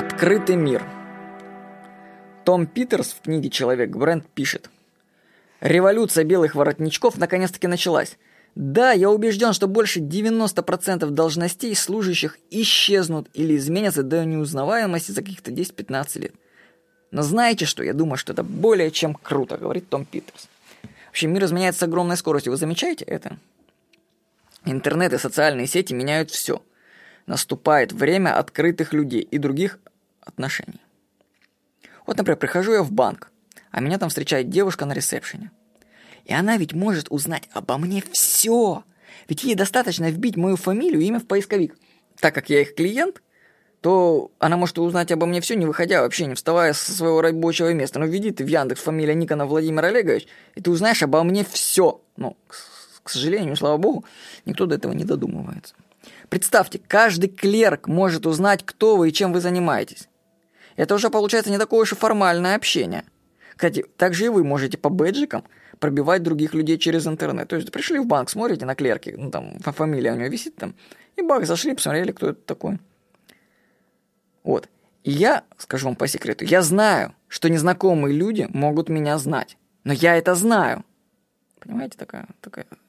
Открытый мир. Том Питерс в книге «Человек-бренд» пишет: «Революция белых воротничков наконец-таки началась. Да, я убежден, что больше 90% должностей служащих исчезнут или изменятся до неузнаваемости за каких-то 10-15 лет. Но знаете что? Я думаю, что это более чем круто», — говорит Том Питерс. Вообще, мир изменяется с огромной скоростью. Вы замечаете это? Интернет и социальные сети меняют все. Наступает время открытых людей и других отношений. Вот, например, прихожу я в банк, а меня там встречает девушка на ресепшене. И она ведь может узнать обо мне все. Ведь ей достаточно вбить мою фамилию и имя в поисковик. Так как я их клиент, то она может узнать обо мне все, не выходя вообще, не вставая со своего рабочего места. Ну, введи ты в Яндекс фамилия Никонов Владимир Олегович, и ты узнаешь обо мне все. Но, к сожалению, слава богу, никто до этого не додумывается. Представьте, каждый клерк может узнать, кто вы и чем вы занимаетесь. Это уже получается не такое уж и формальное общение. Кстати, также и вы можете по бэджикам пробивать других людей через интернет. То есть пришли в банк, смотрите на клерки, ну там фамилия у него висит там, и бах, зашли, посмотрели, кто это такой. Вот. И я, скажу вам по секрету, я знаю, что незнакомые люди могут меня знать. Но я это знаю. Понимаете, такая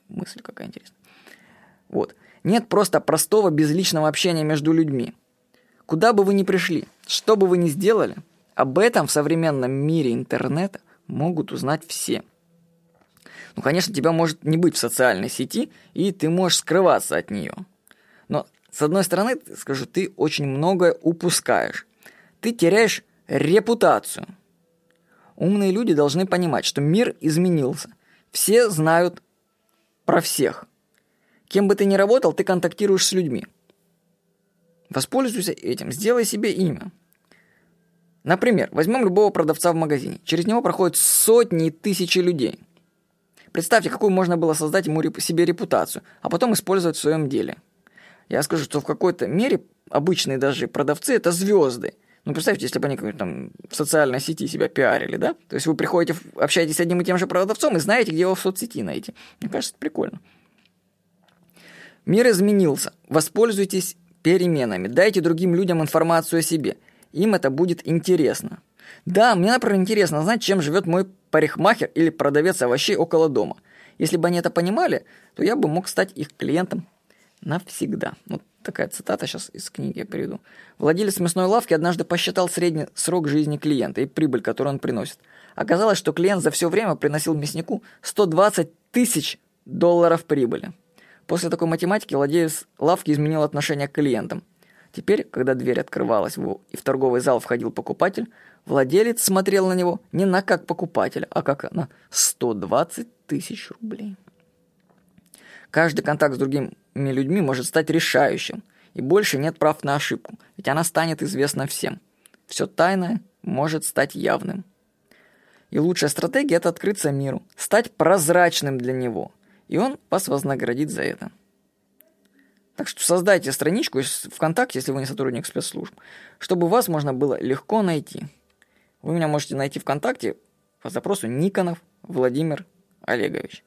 мысль какая интересная. Вот. Нет просто простого безличного общения между людьми. Куда бы вы ни пришли, что бы вы ни сделали, об этом в современном мире интернета могут узнать все. Ну, конечно, тебя может не быть в социальной сети, и ты можешь скрываться от нее. Но, с одной стороны, скажу, ты очень многое упускаешь. Ты теряешь репутацию. Умные люди должны понимать, что мир изменился. Все знают про всех. Кем бы ты ни работал, ты контактируешь с людьми. Воспользуйся этим, сделай себе имя. Например, возьмем любого продавца в магазине. Через него проходят сотни и тысячи людей. Представьте, какую можно было создать ему себе репутацию, а потом использовать в своем деле. Я скажу, что в какой-то мере обычные даже продавцы – это звезды. Ну, представьте, если бы они там в социальной сети себя пиарили, да? То есть вы приходите, общаетесь с одним и тем же продавцом и знаете, где его в соцсети найти. Мне кажется, это прикольно. Мир изменился. Воспользуйтесь переменами. Дайте другим людям информацию о себе. Им это будет интересно. Да, мне, например, интересно знать, чем живет мой парикмахер или продавец овощей около дома. Если бы они это понимали, то я бы мог стать их клиентом навсегда. Вот такая цитата сейчас из книги я приведу. Владелец мясной лавки однажды посчитал средний срок жизни клиента и прибыль, которую он приносит. Оказалось, что клиент за все время приносил мяснику 120 тысяч долларов прибыли. После такой математики владелец лавки изменил отношение к клиентам. Теперь, когда дверь открывалась и в торговый зал входил покупатель, владелец смотрел на него не на как покупателя, а как на 120 тысяч рублей. Каждый контакт с другими людьми может стать решающим, и больше нет прав на ошибку, ведь она станет известна всем. Все тайное может стать явным. И лучшая стратегия – это открыться миру, стать прозрачным для него, и он вас вознаградит за это. Так что создайте страничку ВКонтакте, если вы не сотрудник спецслужб, чтобы вас можно было легко найти. Вы меня можете найти ВКонтакте по запросу Никонов Владимир Олегович.